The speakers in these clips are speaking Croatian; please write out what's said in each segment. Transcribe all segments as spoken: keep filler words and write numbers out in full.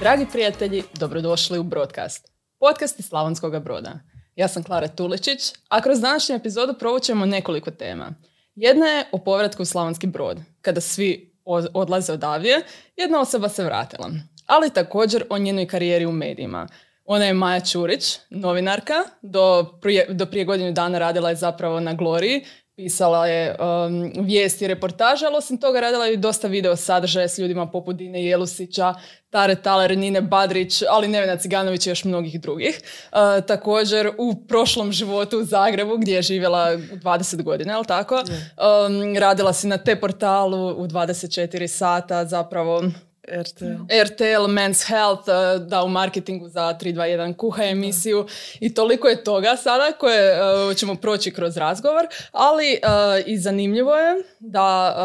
Dragi prijatelji, dobrodošli u BRODCAST, podcast iz Slavonskog Broda. Ja sam Klara Tuličić, a kroz današnju epizodu provućemo nekoliko tema. Jedna je o povratku u Slavonski Brod. Kada svi odlaze odavde, jedna osoba se vratila. Ali također o njenoj karijeri u medijima. Ona je Maja Ćurić, novinarka. Do prije, do prije godinu dana radila je zapravo na Gloriji. Pisala je um, vijesti i reportaže, ali osim toga radila je dosta video sadržaja s ljudima poput Dine Jelusića, Tare Taler, Nine Badrić, ali Nevena Ciganović i još mnogih drugih. Uh, također u prošlom životu u Zagrebu, gdje je živjela dvadeset godina, je li tako? Um, radila si na te portalu u dvadeset četiri sata, zapravo R T L, R T L, Men's Health, da, u marketingu za tri dva jedan kuhaj emisiju. Da. I toliko je toga sada koje uh, ćemo proći kroz razgovor, ali uh, i zanimljivo je da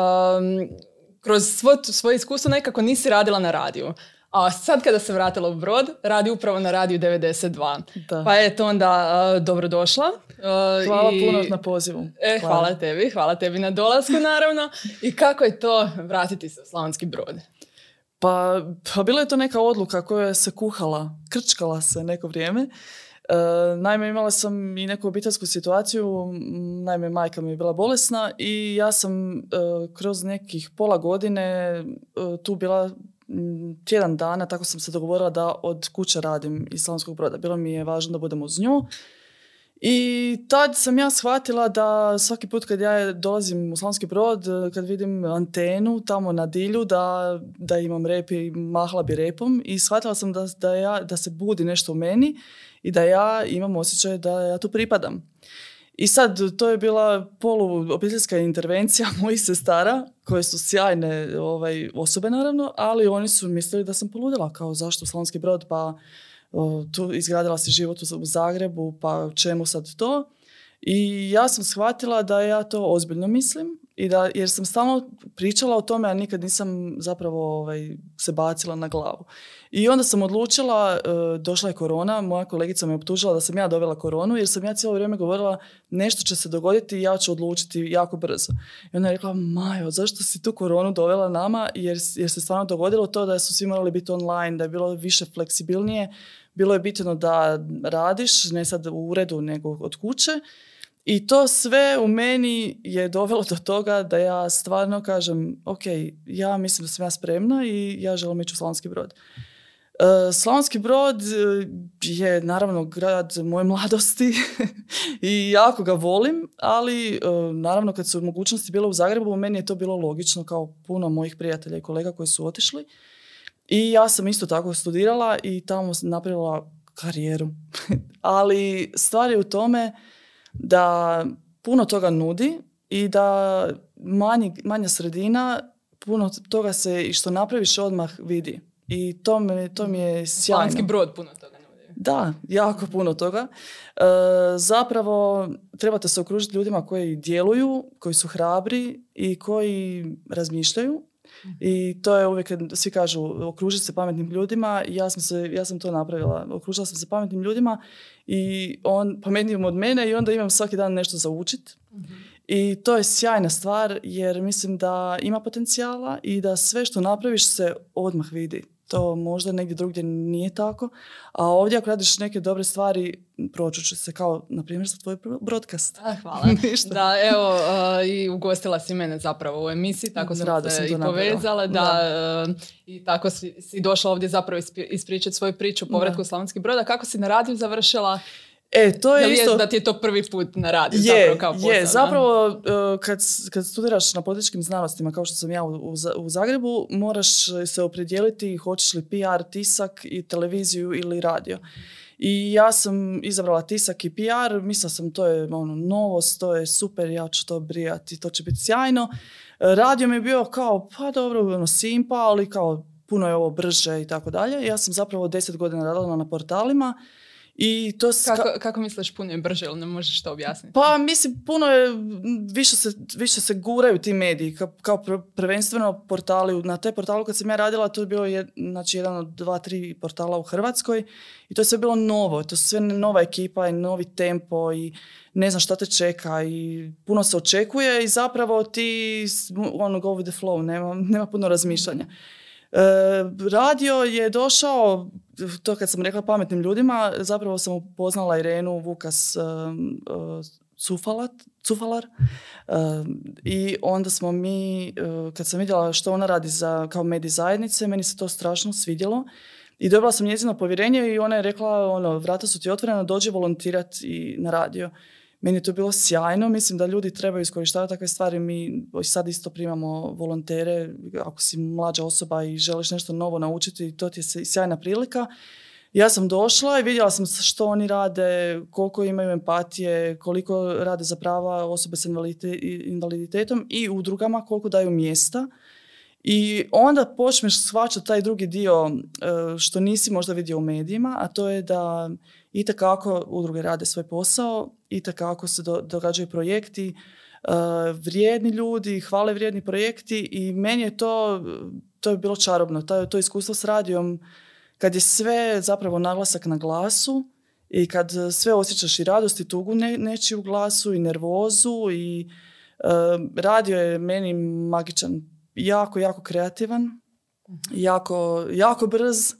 um, kroz svo, svoje iskustvo nekako nisi radila na radiju. A sad kada se vratila u Brod, radi upravo na radiju devedeset dva. Da. Pa je to onda uh, dobrodošla. Uh, hvala i... puno na pozivu. E, hvala. hvala tebi, hvala tebi na dolasku naravno. I kako je to vratiti se u Slavonski Brod? Pa, pa bila je to neka odluka koja se kuhala, krčkala se neko vrijeme. E, naime, imala sam i neku obiteljsku situaciju, naime, majka mi je bila bolesna i ja sam e, kroz nekih pola godine e, tu bila m, tjedan dana, tako sam se dogovorila da od kuće radim iz Slavonskog Broda. Bilo mi je važno da budem uz nju. I tad sam ja shvatila da svaki put kad ja dolazim u Slavonski Brod, kad vidim antenu tamo na Dilju, da, da imam rep i mahla bi repom. I shvatila sam da, da, ja, da se budi nešto u meni i da ja imam osjećaj da ja tu pripadam. I sad, to je bila poluobiteljska intervencija mojih sestara, koje su sjajne ovaj, osobe naravno, ali oni su mislili da sam poludila, kao zašto Slavonski Brod, pa... tu izgradila si život u Zagrebu, pa čemu sad to? I ja sam shvatila da ja to ozbiljno mislim, i da, jer sam stalno pričala o tome, a nikad nisam zapravo ovaj, se bacila na glavu. I onda sam odlučila, došla je korona, moja kolegica me optužila da sam ja dovela koronu, jer sam ja cijelo vrijeme govorila nešto će se dogoditi i ja ću odlučiti jako brzo. I onda je rekla, Majo, zašto si tu koronu dovela nama, jer, jer se stvarno dogodilo to da su svi morali biti online, da je bilo više fleksibilnije. Bilo je bitno da radiš, ne sad u uredu, nego od kuće. I to sve u meni je dovelo do toga da ja stvarno kažem, ok, ja mislim da sam ja spremna i ja želim ići u Slavonski Brod. Uh, Slavonski Brod je naravno grad moje mladosti i jako ga volim, ali uh, naravno kad su mogućnosti bile u Zagrebu, u meni je to bilo logično, kao puno mojih prijatelja i kolega koji su otišli. I ja sam isto tako studirala i tamo napravila karijeru. Ali stvar je u tome da puno toga nudi i da manji, manja sredina, puno toga se i što napraviš odmah vidi. I to, me, to mi je sjajno. Slavonski Brod puno toga nudi. Da, jako puno toga. E, zapravo trebate se okružiti ljudima koji djeluju, koji su hrabri i koji razmišljaju. I to je uvijek, svi kažu, okružiti se pametnim ljudima, i ja sam, se, ja sam to napravila. Okružila sam se pametnim ljudima i on pametnijim od mene, i onda imam svaki dan nešto za učit. Mm-hmm. I to je sjajna stvar, jer mislim da ima potencijala i da sve što napraviš se odmah vidi. To možda negdje drugdje nije tako, a ovdje ako radiš neke dobre stvari, pročuću se, kao na primjer za tvoj BRODCAST. A, hvala. Da, evo, uh, i ugostila si mene zapravo u emisiji, tako sam Rada se sam i povezala. Da, da. Uh, I tako si, si došla ovdje zapravo ispričati svoju priču o povratku u Slavonski Brod. A kako si na radiju završila? E, to je da, isto... je da ti je to prvi put na radiju je, zapravo kao posao. Je, zapravo uh, kad, kad studiraš na političkim znanostima kao što sam ja u, u, u Zagrebu, moraš se opredijeliti hoćeš li P R, tisak i televiziju ili radio. I ja sam izabrala tisak i P R, mislila sam to je ono, novost, to je super, ja ću to brijati, to će biti sjajno. Radio mi je bio kao, pa dobro, ono, simpa, ali kao puno je ovo brže i tako dalje. Ja sam zapravo deset godina radila na portalima. I to ska... kako, kako misliš puno je brže, ili ne možeš to objasniti? Pa mislim puno je, više se, više se guraju ti mediji, kao, kao prvenstveno portali. Na te portalu kad sam ja radila, to je bio je, znači, jedan od dva, tri portala u Hrvatskoj i to je sve bilo novo, to je sve nova ekipa i novi tempo i ne znam šta te čeka i puno se očekuje i zapravo ti ono go with the flow, nema, nema puno razmišljanja. Radio je došao, to kad sam rekla pametnim ljudima, zapravo sam upoznala Irenu Vukas Cufalat, Cufalar i onda smo mi, kad sam vidjela što ona radi za, kao medij zajednice, meni se to strašno svidjelo. I dobila sam njezino povjerenje i ona je rekla, ono, vrata su ti otvorena, dođi volontirati na radio. Meni je to bilo sjajno, mislim da ljudi trebaju iskorištavati takve stvari. Mi sad isto primamo volontere, ako si mlađa osoba i želiš nešto novo naučiti, to ti je sjajna prilika. Ja sam došla i vidjela sam što oni rade, koliko imaju empatije, koliko rade za prava osobe s invaliditetom i udrugama, koliko daju mjesta. I onda počneš shvaćati taj drugi dio što nisi možda vidio u medijima, a to je da itekako udruge rade svoj posao, itekako se do, događaju projekti, vrijedni ljudi, hvale vrijedni projekti i meni je to, to je bilo čarobno. To, to iskustvo s radijom, kad je sve zapravo naglasak na glasu i kad sve osjećaš i radost i tugu ne, nečiju u glasu i nervozu i radio je meni magičan, jako, jako kreativan, jako, jako brz e,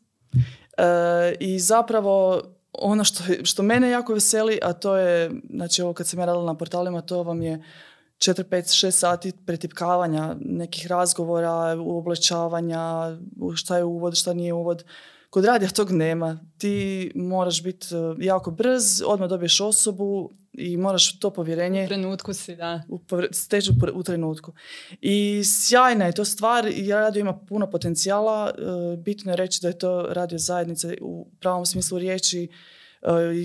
i zapravo ono što, što mene jako veseli, a to je, znači ovo kad sam ja radila na portalima, to vam je četiri, pet, šest sati pretipkavanja nekih razgovora, uobličavanja, šta je uvod, šta nije uvod. Kod radija tog nema. Ti moraš biti jako brz, odmah dobiješ osobu i moraš to povjerenje... U trenutku si, da. Steći u, u trenutku. I sjajna je to stvar i radio ima puno potencijala. Bitno je reći da je to radio zajednice u pravom smislu riječi.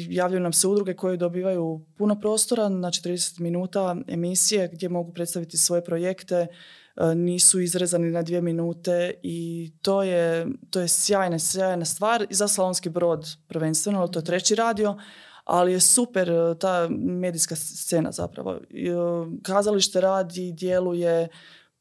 Javljaju nam se udruge koje dobivaju puno prostora, znači trideset minuta emisije gdje mogu predstaviti svoje projekte, nisu izrezani na dvije minute i to je, to je sjajna, sjajna stvar i za Slavonski Brod prvenstveno, to je treći radio, ali je super ta medijska scena zapravo. Kazalište radi, djeluje,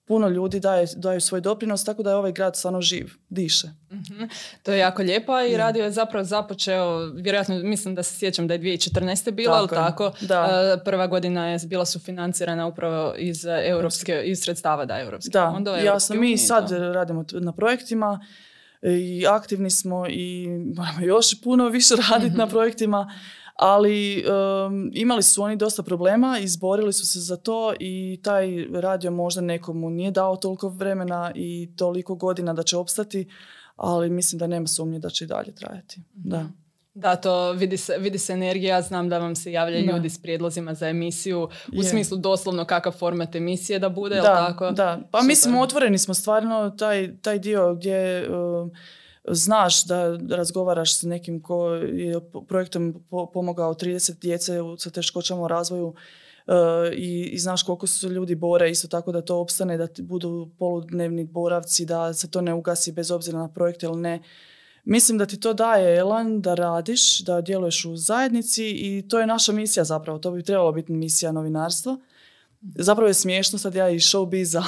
puno ljudi daje, daju svoj doprinos, tako da je ovaj grad stvarno živ, diše. Mm-hmm. To je jako lijepo i radio je zapravo započeo, vjerojatno mislim da se sjećam da je dvije tisuće četrnaeste bila, ali tako, da. Prva godina je bila sufinancirana upravo iz europske, iz sredstava da europske. Da, onda je jasno, mi sad to radimo na projektima i aktivni smo i moramo još puno više raditi mm-hmm. na projektima. Ali um, imali su oni dosta problema, izborili su se za to i taj radio možda nekomu nije dao toliko vremena i toliko godina da će opstati, ali mislim da nema sumnje da će i dalje trajati. Da, da to vidi se, vidi se energija, znam da vam se javljaju ljudi s prijedlozima za emisiju, u je. Smislu doslovno kakav format emisije da bude, da, ili tako? Da, pa super. Mislim otvoreni smo stvarno taj, taj dio gdje... Um, znaš da razgovaraš s nekim ko je projektom pomogao trideset djece sa teškoćama u razvoju uh, i, i znaš koliko su ljudi bore isto tako da to opstane, da budu poludnevni boravci, da se to ne ugasi bez obzira na projekt ili ne. Mislim da ti to daje elan da radiš, da djeluješ u zajednici i to je naša misija zapravo. To bi trebalo biti misija novinarstva. Zapravo je smiješno sad ja i showbiza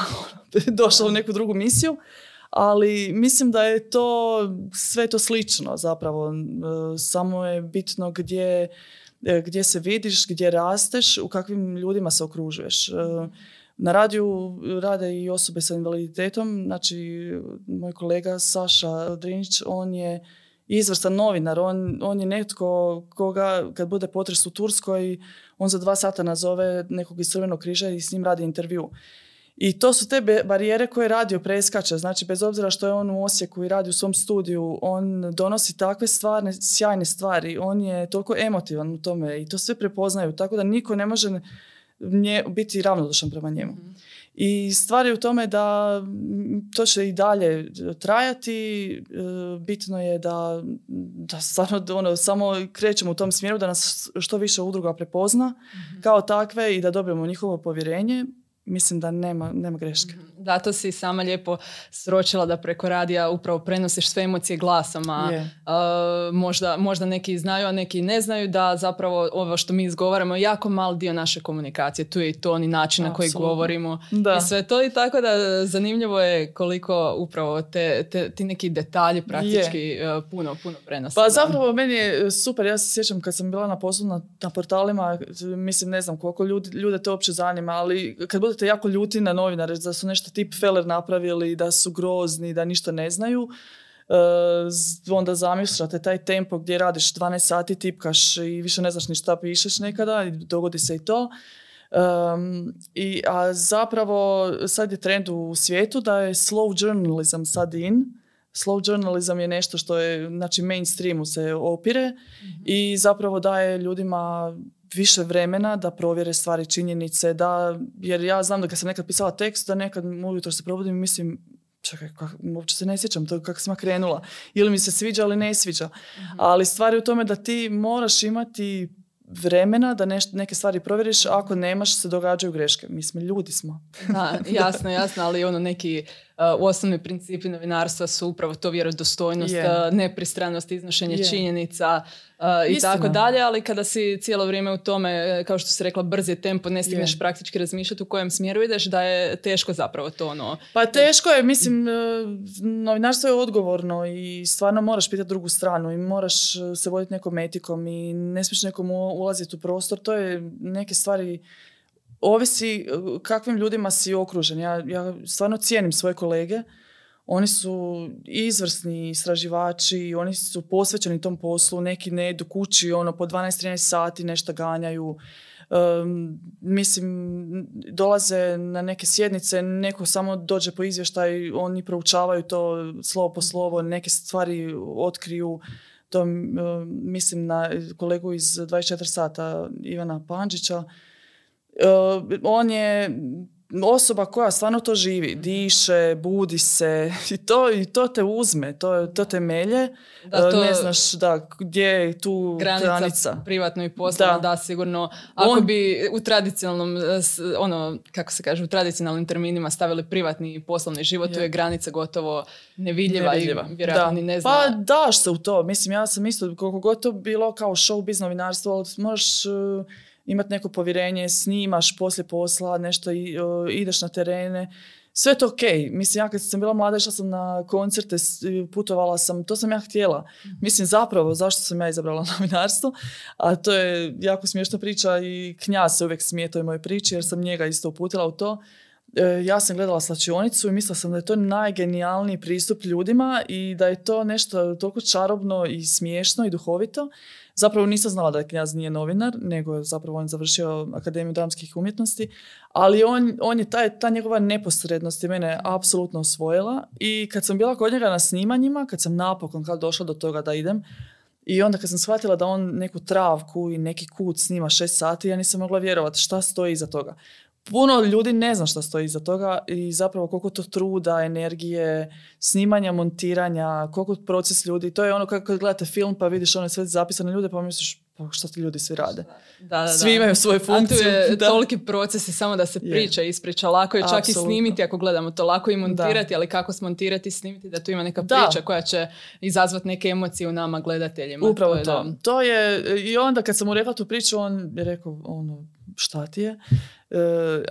došla u neku drugu misiju. Ali mislim da je to sve to slično zapravo, samo je bitno gdje, gdje se vidiš, gdje rasteš, u kakvim ljudima se okružuješ. Na radiju rade i osobe sa invaliditetom, znači moj kolega Saša Drinić, on je izvrstan novinar, on, on je netko koga kad bude potres u Turskoj, on za dva sata nazove nekog iz Crvenog križa i s njim radi intervju. I to su te barijere koje radio preskače, znači bez obzira što je on u Osijeku i radi u svom studiju, on donosi takve stvarne, sjajne stvari, on je toliko emotivan u tome i to sve prepoznaju, tako da niko ne može nje, biti ravnodušan prema njemu. Mm. I stvar je u tome da to će i dalje trajati, bitno je da, da stvarno ono, samo krećemo u tom smjeru da nas što više udruga prepozna mm. kao takve i da dobijemo njihovo povjerenje. Mislim da nema, nema greške. Da, to si sama lijepo sročila da preko radija upravo prenosiš sve emocije glasama. Yeah. E, možda, možda neki znaju, a neki ne znaju da zapravo ovo što mi izgovaramo je jako mal dio naše komunikacije. Tu je i ton i način na koji govorimo. Da. I sve to i tako da zanimljivo je koliko upravo te, te, ti neki detalji praktički yeah. puno, puno prenose. Pa zapravo meni je super. Ja se sjećam kad sam bila na poslu na, na portalima, mislim ne znam koliko ljudi, ljude to uopće zanima, ali kad budete jako ljuti na novinare da su nešto tipfeler napravili, da su grozni, da ništa ne znaju. E, onda zamišljate taj tempo gdje radiš dvanaest sati, tipkaš i više ne znaš ni šta pišeš nekada, dogodi se i to. Um, i, a zapravo sad je trend u svijetu da je slow journalism sad in. Slow journalism je nešto što je, znači, mainstreamu se opire, mm-hmm. i zapravo daje ljudima više vremena da provjere stvari, činjenice, da, jer ja znam da kad sam nekad pisala tekst, da nekad ujutro se probudim i mislim, čekaj, kak, uopće se ne sjećam to kako sam krenula, ili mi se sviđa ili ne sviđa, mm-hmm. ali stvar je u tome da ti moraš imati vremena da neš, neke stvari provjeriš, a ako nemaš se događaju greške. Mi smo ljudi smo. Da, jasno, jasno, ali ono neki uh, osnovni principi novinarstva su upravo to, vjerodostojnost, yeah. uh, nepristranost, iznošenje yeah. činjenica uh, i tako dalje, ali kada si cijelo vrijeme u tome, kao što si rekla, brzi je tempo, ne stigneš yeah. praktički razmišljati u kojem smjeru ideš, da je teško zapravo to ono. Pa teško je, mislim, novinarstvo je odgovorno i stvarno moraš pitati drugu stranu i moraš se voditi nekom etikom i ne smiješ nekom ulaziti u prostor, to je neke stvari, ovisi kakvim ljudima si okružen. Ja, ja stvarno cijenim svoje kolege, oni su izvrsni istraživači, oni su posvećeni tom poslu, neki ne idu kući, ono, po dvanaest trinaest sati nešto ganjaju, um, mislim, dolaze na neke sjednice, neko samo dođe po izvještaj, oni proučavaju to slovo po slovo, neke stvari otkriju. To mislim na kolegu iz dvadeset četiri sata, Ivana Pandžića. On je osoba koja stvarno to živi, diše, budi se i to, i to te uzme, to, to te melje. Da, to ne znaš da, gdje je tu granica. granica. Privatno i poslovno, da, da sigurno. Ako on... bi u tradicionalnom, ono, kako se kaže, u tradicionalnim terminima stavili privatni i poslovni život, je. Tu je granica gotovo nevidljiva, nevidljiva. I vjerojatno ni ne zna. Pa daš se u to, mislim, ja sam isto, koliko god to bilo kao showbiz novinarstvo, ali moraš... Uh, imati neko povjerenje, snimaš poslije posla, nešto i, uh, ideš na terene. Sve je to okej. Okay. Mislim, ja kad sam bila mlada, išla sam na koncerte, putovala sam, to sam ja htjela. Mislim, zapravo, zašto sam ja izabrala novinarstvo? A to je jako smiješna priča i Knjaz se uvijek smije toj moje priči, jer sam njega isto uputila u to. E, ja sam gledala Slačionicu i mislila sam da je to najgenijalniji pristup ljudima i da je to nešto toliko čarobno i smiješno i duhovito. Zapravo nisam znala da Knjaz nije novinar, nego je zapravo on završio Akademiju dramskih umjetnosti, ali on, on je taj, ta njegova neposrednost je mene apsolutno osvojila i kad sam bila kod njega na snimanjima, kad sam napokon kad došla do toga da idem i onda kad sam shvatila da on neku travku i neki kut snima šest sati, ja nisam mogla vjerovati šta stoji iza toga. Puno ljudi ne zna šta stoji iza toga i zapravo koliko to truda, energije, snimanja, montiranja, koliko proces ljudi. To je ono kako kad gledate film pa vidiš one sve zapisane ljude pa misliš pa šta ti ljudi svi rade. Da, da, svi da. Imaju svoju funkciju. A tu je da. Toliki procesi samo da se priča yeah. ispriča. Lako je čak Absolutno. I snimiti ako gledamo to. Lako i montirati, da. Ali kako smontirati i snimiti da tu ima neka da. Priča koja će izazvati neke emocije u nama gledateljima. Upravo to. Je, to. to je, i onda kad sam mu rekla tu priču on je rekao ono šta ti je. Uh,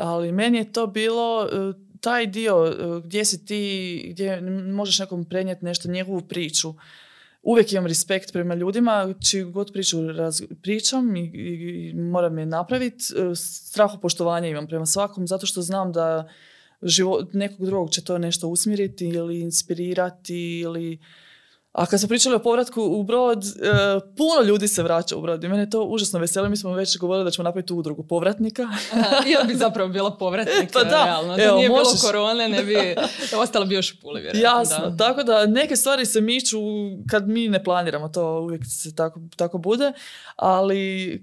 ali meni je to bilo uh, taj dio uh, gdje si ti, gdje možeš nekom prenijeti nešto, njegovu priču. Uvijek imam respekt prema ljudima, čiju god priču raz, pričam i, i, i moram je napraviti. Uh, strahopoštovanje imam prema svakom, zato što znam da život, nekog drugog će to nešto usmjeriti ili inspirirati ili... A kad smo pričali o povratku u Brod, e, puno ljudi se vraća u Brod i mene je to užasno veselo. Mi smo već govorili da ćemo napraviti udrugu povratnika. Ja bi zapravo bila povratnik, pa da, realno. Da evo, nije možeš... bilo korone, ne bi ostala bi još u Puli, vjerojatno. Jasno, da. Tako da neke stvari se miču kad mi ne planiramo, to uvijek se tako, tako bude. Ali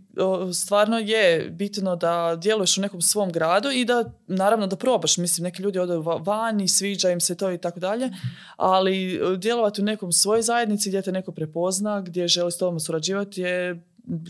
stvarno je bitno da djeluješ u nekom svom gradu i da, naravno, da probaš. Mislim, neki ljudi odaju vani, sviđa im se to i tako dalje, ali djelovati u nekom svoj zajednici gdje te neko prepozna, gdje želi s tobom surađivati je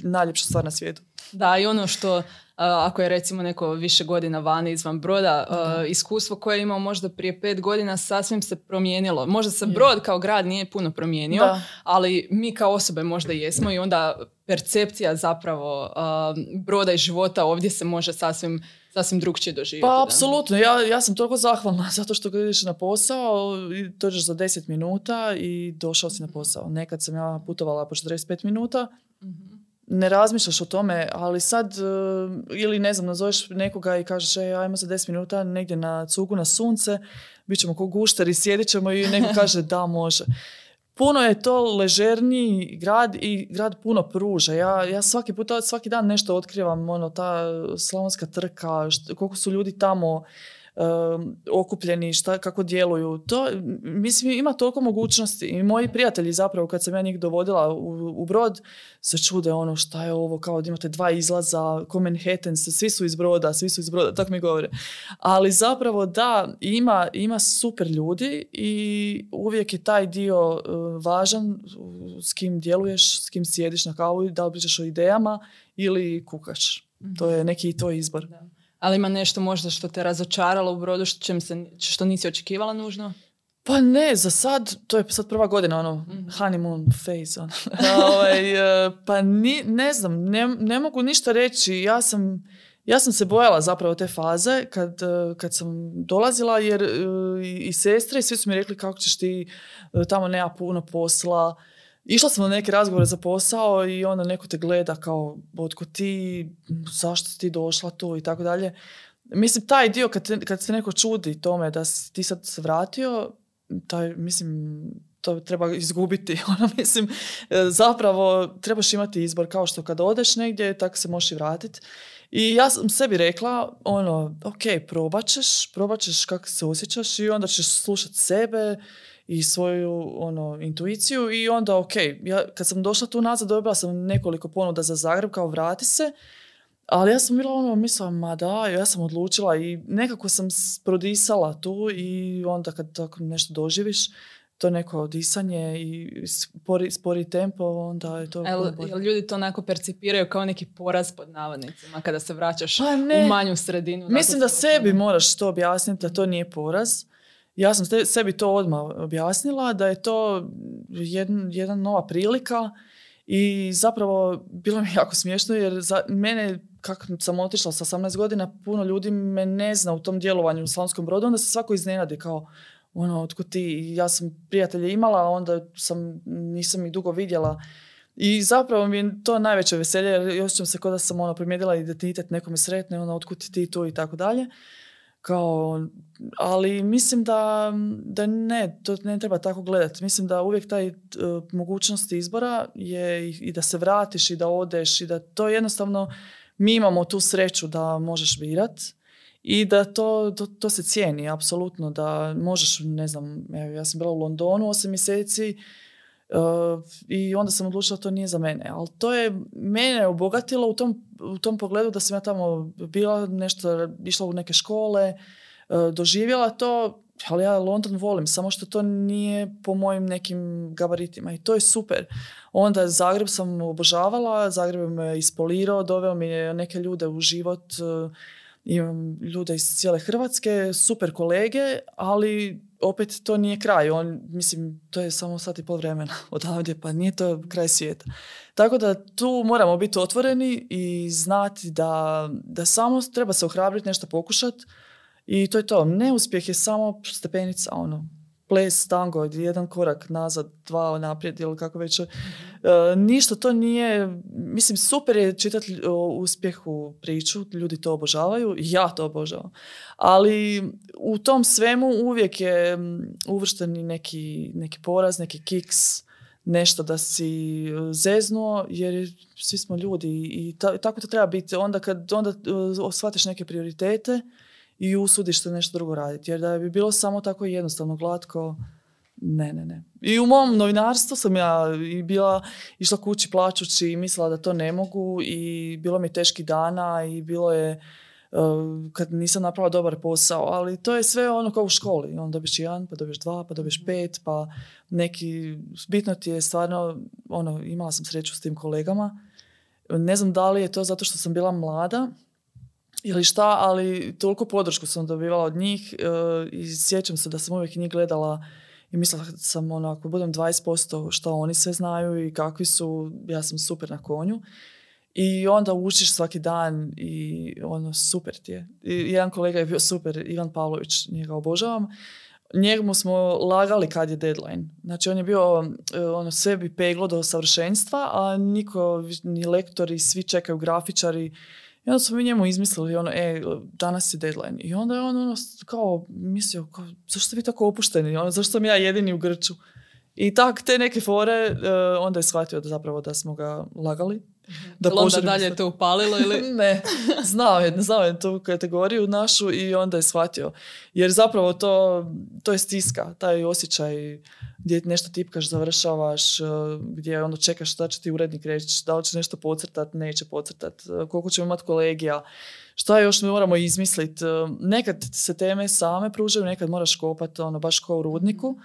najljepša stvar na svijetu. Da, i ono što uh, ako je recimo neko više godina vani izvan Broda, uh, iskustvo koje je imao možda prije pet godina sasvim se promijenilo. Možda se Brod kao grad nije puno promijenio, da. Ali mi kao osobe možda jesmo i onda percepcija zapravo uh, Broda i života ovdje se može sasvim sasvim drugčije doživjeti. Pa, apsolutno. Ja, ja sam toliko zahvalna zato što ideš na posao, dođeš za deset minuta i došao si na posao. Nekad sam ja putovala po četrdeset pet minuta, mm-hmm. ne razmišljaš o tome, ali sad ili ne znam, nazoveš nekoga i kažeš ej, ajmo za deset minuta negdje na cugu na sunce, bit ćemo ko gušteri, sjedit ćemo i neko kaže da može. Puno je to ležerniji grad i grad puno pruža. Ja, ja svaki put, svaki dan nešto otkrivam, ono, ta slavonska trka, št, koliko su ljudi tamo um, okupljeni, šta, kako djeluju. To, mislim, ima toliko mogućnosti. I moji prijatelji zapravo, kad sam ja njih dovodila u, u Brod, se čude ono šta je ovo, kao da imate dva izlaza, ko Manhattan, svi su iz Broda, svi su iz Broda, tako mi govore. Ali zapravo da, ima, ima super ljudi i uvijek je taj dio uh, važan, s kim djeluješ, s kim sjediš na kavu, da li pričaš o idejama ili kukaš. Mm-hmm. To je neki tvoj izbor. Da. Ali ima nešto možda što te razočaralo u Brodu, što, se, što nisi očekivala nužno? Pa ne, za sad, to je sad prva godina, ono, mm-hmm. honeymoon phase, ono. ovaj, pa ni, ne znam, ne, ne mogu ništa reći. Ja sam, ja sam se bojala zapravo te faze kad, kad sam dolazila, jer i sestre i svi su mi rekli kako ćeš ti, tamo nema puno posla. Išla sam na neke razgovore za posao i onda neko te gleda kao, otko ti, zašto si ti došla tu i tako dalje. Mislim, taj dio kad, te, kad se neko čudi tome da si ti sad se vratio, taj, mislim, to treba izgubiti. Ona, mislim, zapravo trebaš imati izbor, kao što kad odeš negdje, tako se možeš i vratiti. I ja sam sebi rekla, ono, ok, probat ćeš, probat ćeš kako se osjećaš i onda ćeš slušati sebe i svoju ono, intuiciju i onda ok, ja, kad sam došla tu nazad, dobila sam nekoliko ponuda za Zagreb, kao vrati se. Ali ja sam bila ono, mislila, ma da, ja sam odlučila i nekako sam prodisala tu i onda kad tako nešto doživiš, to neko disanje i spori, spori tempo, onda je to... El, jel ljudi to onako percipiraju kao neki poraz pod navodnicima kada se vraćaš pa u manju sredinu? Mislim da sebi ne... moraš to objasniti da to nije poraz. Ja sam te, sebi to odmah objasnila, da je to jedna, jedna nova prilika. I zapravo bilo mi jako smiješno jer za mene, kako sam otišla sa osamnaest godina, puno ljudi me ne zna u tom djelovanju u Slavonskom Brodu, onda se svako iznenadi kao ono, otkud ti, ja sam prijatelje imala, onda sam, nisam ih dugo vidjela. I zapravo mi je to najveće veselje jer osjećam se kao da sam ono, primijenila identitet, nekome sretne, ono, otkud ti tu i tako dalje. Kao, ali mislim da, da ne, to ne treba tako gledati. Mislim da uvijek taj uh, mogućnost izbora je i, i da se vratiš i da odeš i da to jednostavno mi imamo tu sreću da možeš birat i da to, to, to se cijeni apsolutno, da možeš, ne znam, evo, ja sam bila u Londonu osam mjeseci uh, i onda sam odlučila to nije za mene. Ali to je mene obogatilo u tom u tom pogledu da sam ja tamo bila, nešto, išla u neke škole, doživjela to, ali ja London volim, samo što to nije po mojim nekim gabaritima i to je super. Onda Zagreb sam obožavala, Zagreb me ispolirao, doveo mi je neke ljude u život, imam ljude iz cijele Hrvatske, super kolege, ali opet to nije kraj. On, mislim, to je samo sat i pol vremena odavdje, pa nije to kraj svijeta. Tako da tu moramo biti otvoreni i znati da, da samo treba se ohrabriti, nešto pokušati i to je to. Neuspjeh je samo stepenica, ono, ples, tango, jedan korak nazad, dva naprijed ili kako već. E, ništa to nije, mislim, super je čitati o uspjehu priču, ljudi to obožavaju, ja to obožavam. Ali u tom svemu uvijek je uvršteni neki, neki poraz, neki kiks, nešto da si zeznuo, jer svi smo ljudi i ta, tako to treba biti. Onda kad onda shvatiš neke prioritete i usudiš se nešto drugo raditi. Jer da bi bilo samo tako jednostavno, glatko, ne, ne, ne. I u mom novinarstvu sam ja bila, išla kući plačući i mislila da to ne mogu i bilo mi teških dana i bilo je kad nisam napravila dobar posao, ali to je sve ono kao u školi. Onda dobiješ jedan, pa dobiješ dva, pa dobiješ pet, pa neki, bitno ti je stvarno, ono, imala sam sreću s tim kolegama. Ne znam da li je to zato što sam bila mlada ili šta, ali toliko podršku sam dobivala od njih i sjećam se da sam uvijek njih gledala i mislila sam, ono, ako budem dvadeset posto što oni sve znaju i kakvi su, ja sam super na konju. I onda učiš svaki dan i ono, super ti je. I jedan kolega je bio super, Ivan Pavlović, njega obožavam. njemu smo lagali kad je deadline. Znači on je bio ono, sebi peglo do savršenstva, a niko, ni lektori, svi čekaju, grafičari. I onda smo mi njemu izmislili, ono, e, danas je deadline. I onda je on ono, kao mislio, kao, zašto ste vi tako opušteni? Ono, zašto sam ja jedini u grču? I tak, te neke fore, uh, onda je shvatio da zapravo da smo ga lagali. Da onda požarimo dalje je to upalilo ili? Ne, znao je, znao je tu kategoriju našu i onda je shvatio. Jer zapravo to, to je stiska, taj osjećaj gdje nešto tipkaš, završavaš, gdje onda čekaš šta će ti urednik reći, da li će nešto pocrtat, neće pocrtat, koliko ćemo imati kolegija, šta još mi moramo izmisliti. Nekad se teme same pružaju, nekad moraš kopati ono, baš kao u rudniku.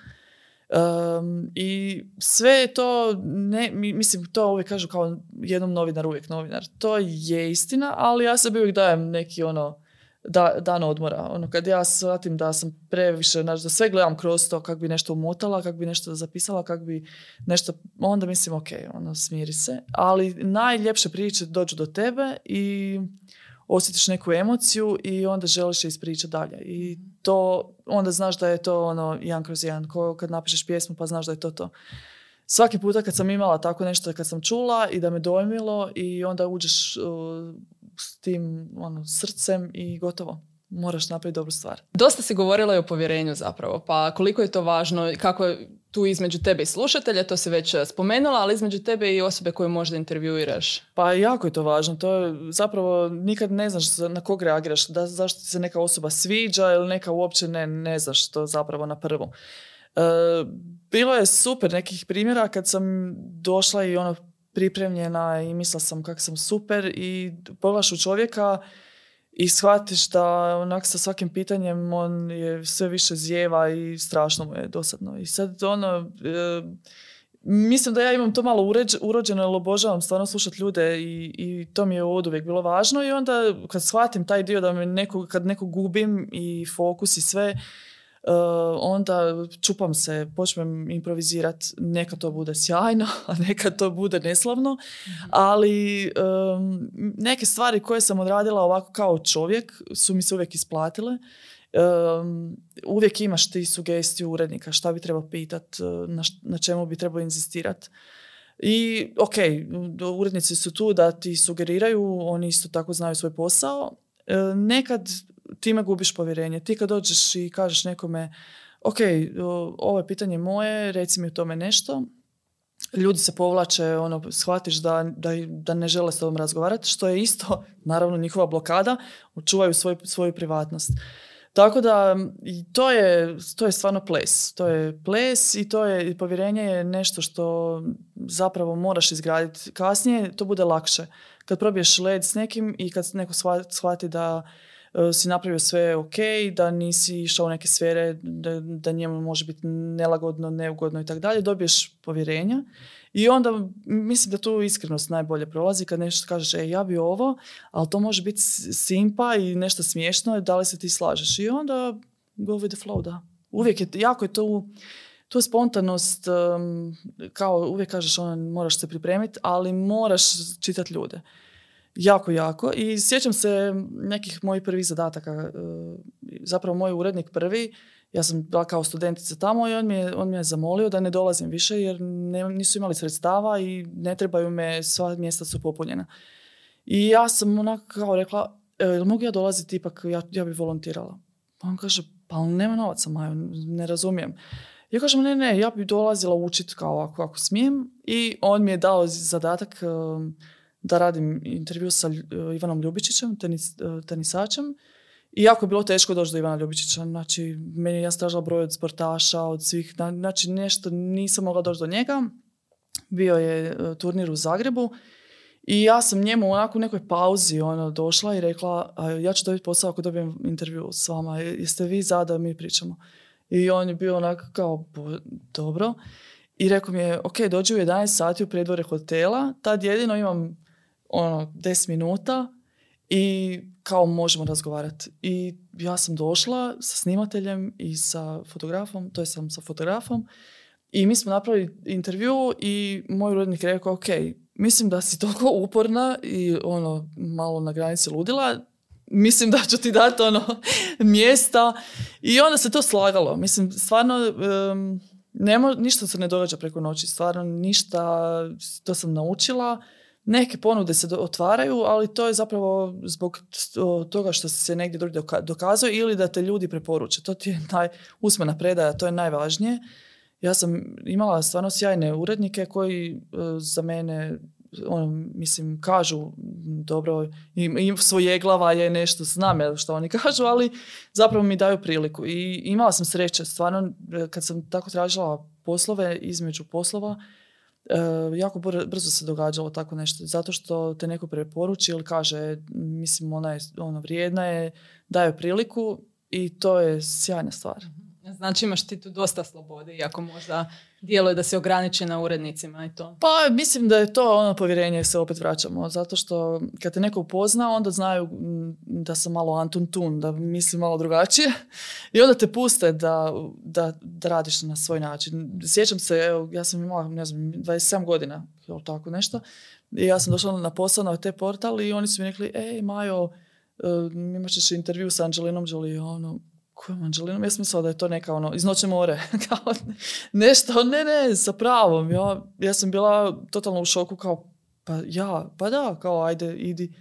Um, i sve je to ne, mislim to uvijek kažu kao jednom novinar uvijek novinar, to je istina, ali ja sebi uvijek dajem neki ono da, dan odmora, ono kad ja shvatim da sam previše, znači da sve gledam kroz to kak bi nešto umotala, kak bi nešto zapisala, kak bi nešto, onda mislim ok, ono smiri se, ali najljepše priče dođu do tebe i osjetiš neku emociju i onda želiš je ispričati dalje. I to, onda znaš da je to ono jedan kroz jedan. Ko, kad napišeš pjesmu pa znaš da je to to. Svaki puta kad sam imala tako nešto, kad sam čula i da me dojmilo i onda uđeš uh, s tim ono, srcem i gotovo. Moraš napraviti dobru stvar. Dosta si govorila i o povjerenju zapravo. Pa koliko je to važno i kako je tu između tebe i slušatelja, to se već spomenula, ali između tebe i osobe koju možda intervjuiraš. Pa jako je to važno. To je, zapravo nikad ne znaš na kog reagiraš, da, zašto ti se neka osoba sviđa ili neka uopće ne, ne znaš to zapravo na prvu. E, bilo je super nekih primjera kad sam došla i ono pripremljena i mislila sam kako sam super i pogledaš u čovjeka i shvatiš da onak sa svakim pitanjem on je sve više zijeva i strašno mu je dosadno. I sad ono, e, mislim da ja imam to malo uređ, urođeno, jer obožavam stvarno slušati ljude i, i to mi je od uvijek bilo važno. I onda kad shvatim taj dio da me neko, kad neko gubim i fokus i sve, e, onda čupam se, počnem improvizirati. Neka to bude sjajno, a neka to bude neslavno. Ali um, neke stvari koje sam odradila ovako kao čovjek su mi se uvijek isplatile. Um, uvijek imaš ti sugestiju urednika šta bi trebao pitati, na, na čemu bi trebao inzistirati. I ok, urednici su tu da ti sugeriraju, oni isto tako znaju svoj posao. E, nekad time gubiš povjerenje. Ti kad dođeš i kažeš nekome ok, ovo je pitanje moje, reci mi o tome nešto. Ljudi se povlače, ono, shvatiš da, da, da ne žele s tobom razgovarati, što je isto, naravno, njihova blokada, očuvaju svoj, svoju privatnost. Tako da, to je, to je stvarno ples. To je ples i to je, povjerenje je nešto što zapravo moraš izgraditi. Kasnije to bude lakše. Kad probiješ led s nekim i kad neko shvati da si napravio sve ok, da nisi išao u neke sfere, da, da njemu može biti nelagodno, neugodno i tako dalje, dobiješ povjerenja i onda mislim da tu iskrenost najbolje prolazi kad nešto kažeš, e, ja bi ovo, ali to može biti simpa i nešto smiješno, da li se ti slažeš? I onda go with the flow, da. Uvijek je, jako je to, to je spontanost, um, kao uvijek kažeš, ono, moraš se pripremiti, ali moraš čitati ljude. Jako, jako. I sjećam se nekih mojih prvih zadataka. Zapravo moj urednik prvi, ja sam bila kao studentica tamo i on mi je, on mi je zamolio da ne dolazim više jer ne, nisu imali sredstava i ne trebaju me, sva mjesta su popunjena. I ja sam onako kao rekla, e, mogu ja dolaziti ipak, ja, ja bi volontirala. Pa on kaže, pa nema novaca, Majo, ne razumijem. Ja kažem, ne, ne, ja bi dolazila učiti kao ako, ako smijem. I on mi je dao zadatak da radim intervju sa Ivanom Ljubičićem, tenis, tenisačem. I jako je bilo teško doći do Ivana Ljubičića. Znači, meni ja stražila broj od sportaša, od svih. Znači, nešto nisam mogla doći do njega. Bio je turnir u Zagrebu. I ja sam njemu onako u nekoj pauzi ono, došla i rekla, ja ću dobiti posao ako dobijem intervju s vama. Jeste vi za da mi pričamo? I on je bio onako kao, dobro. I rekao mi je, ok, dođi u jedanaest sati u predvore hotela. Tad jedino imam ono, deset minuta i kao možemo razgovarati. I ja sam došla sa snimateljem i sa fotografom, to je sam sa fotografom i mi smo napravili intervju i moj urednik je rekao, ok, mislim da si toliko uporna i ono malo na granici ludila, mislim da ću ti dati ono mjesta. I onda se to slagalo. Mislim, stvarno um, nemo, ništa se ne događa preko noći. Stvarno ništa, to sam naučila. Neke ponude se do, otvaraju, ali to je zapravo zbog toga što se negdje drugi dokazuje ili da te ljudi preporuče. To ti je naj, usmena predaja, to je najvažnije. Ja sam imala stvarno sjajne urednike koji e, za mene ono, mislim, kažu dobro, im, im svoje glava je nešto, znam ja što oni kažu, ali zapravo mi daju priliku. I imala sam sreće, stvarno kad sam tako tražila poslove između poslova, e, jako br- brzo se događalo tako nešto, zato što te neko preporuči ili kaže, mislim, ona je ono, vrijedna je, daju priliku i to je sjajna stvar. Znači imaš ti tu dosta slobode, iako možda djeluje da si ograničena urednicima i to. Pa mislim da je to ono povjerenje, se opet vraćamo, zato što kad te neko upozna, onda znaju da sam malo Antun Tun, da mislim malo drugačije i onda te puste da, da, da radiš na svoj način. Sjećam se, evo, ja sam imala, ne znam, dvadeset sedam godina, ili tako nešto, i ja sam došla na posao na te portal i oni su mi rekli, ej Majo, imat ćeš intervju sa Angelinom Jolie, ono, kojom Angelinom? Ja sam mislila da je to neka ono, iz Noće more, kao nešto, ne, ne, sa pravom. Ja, ja sam bila totalno u šoku, kao, pa ja, pa da, kao, ajde, idi.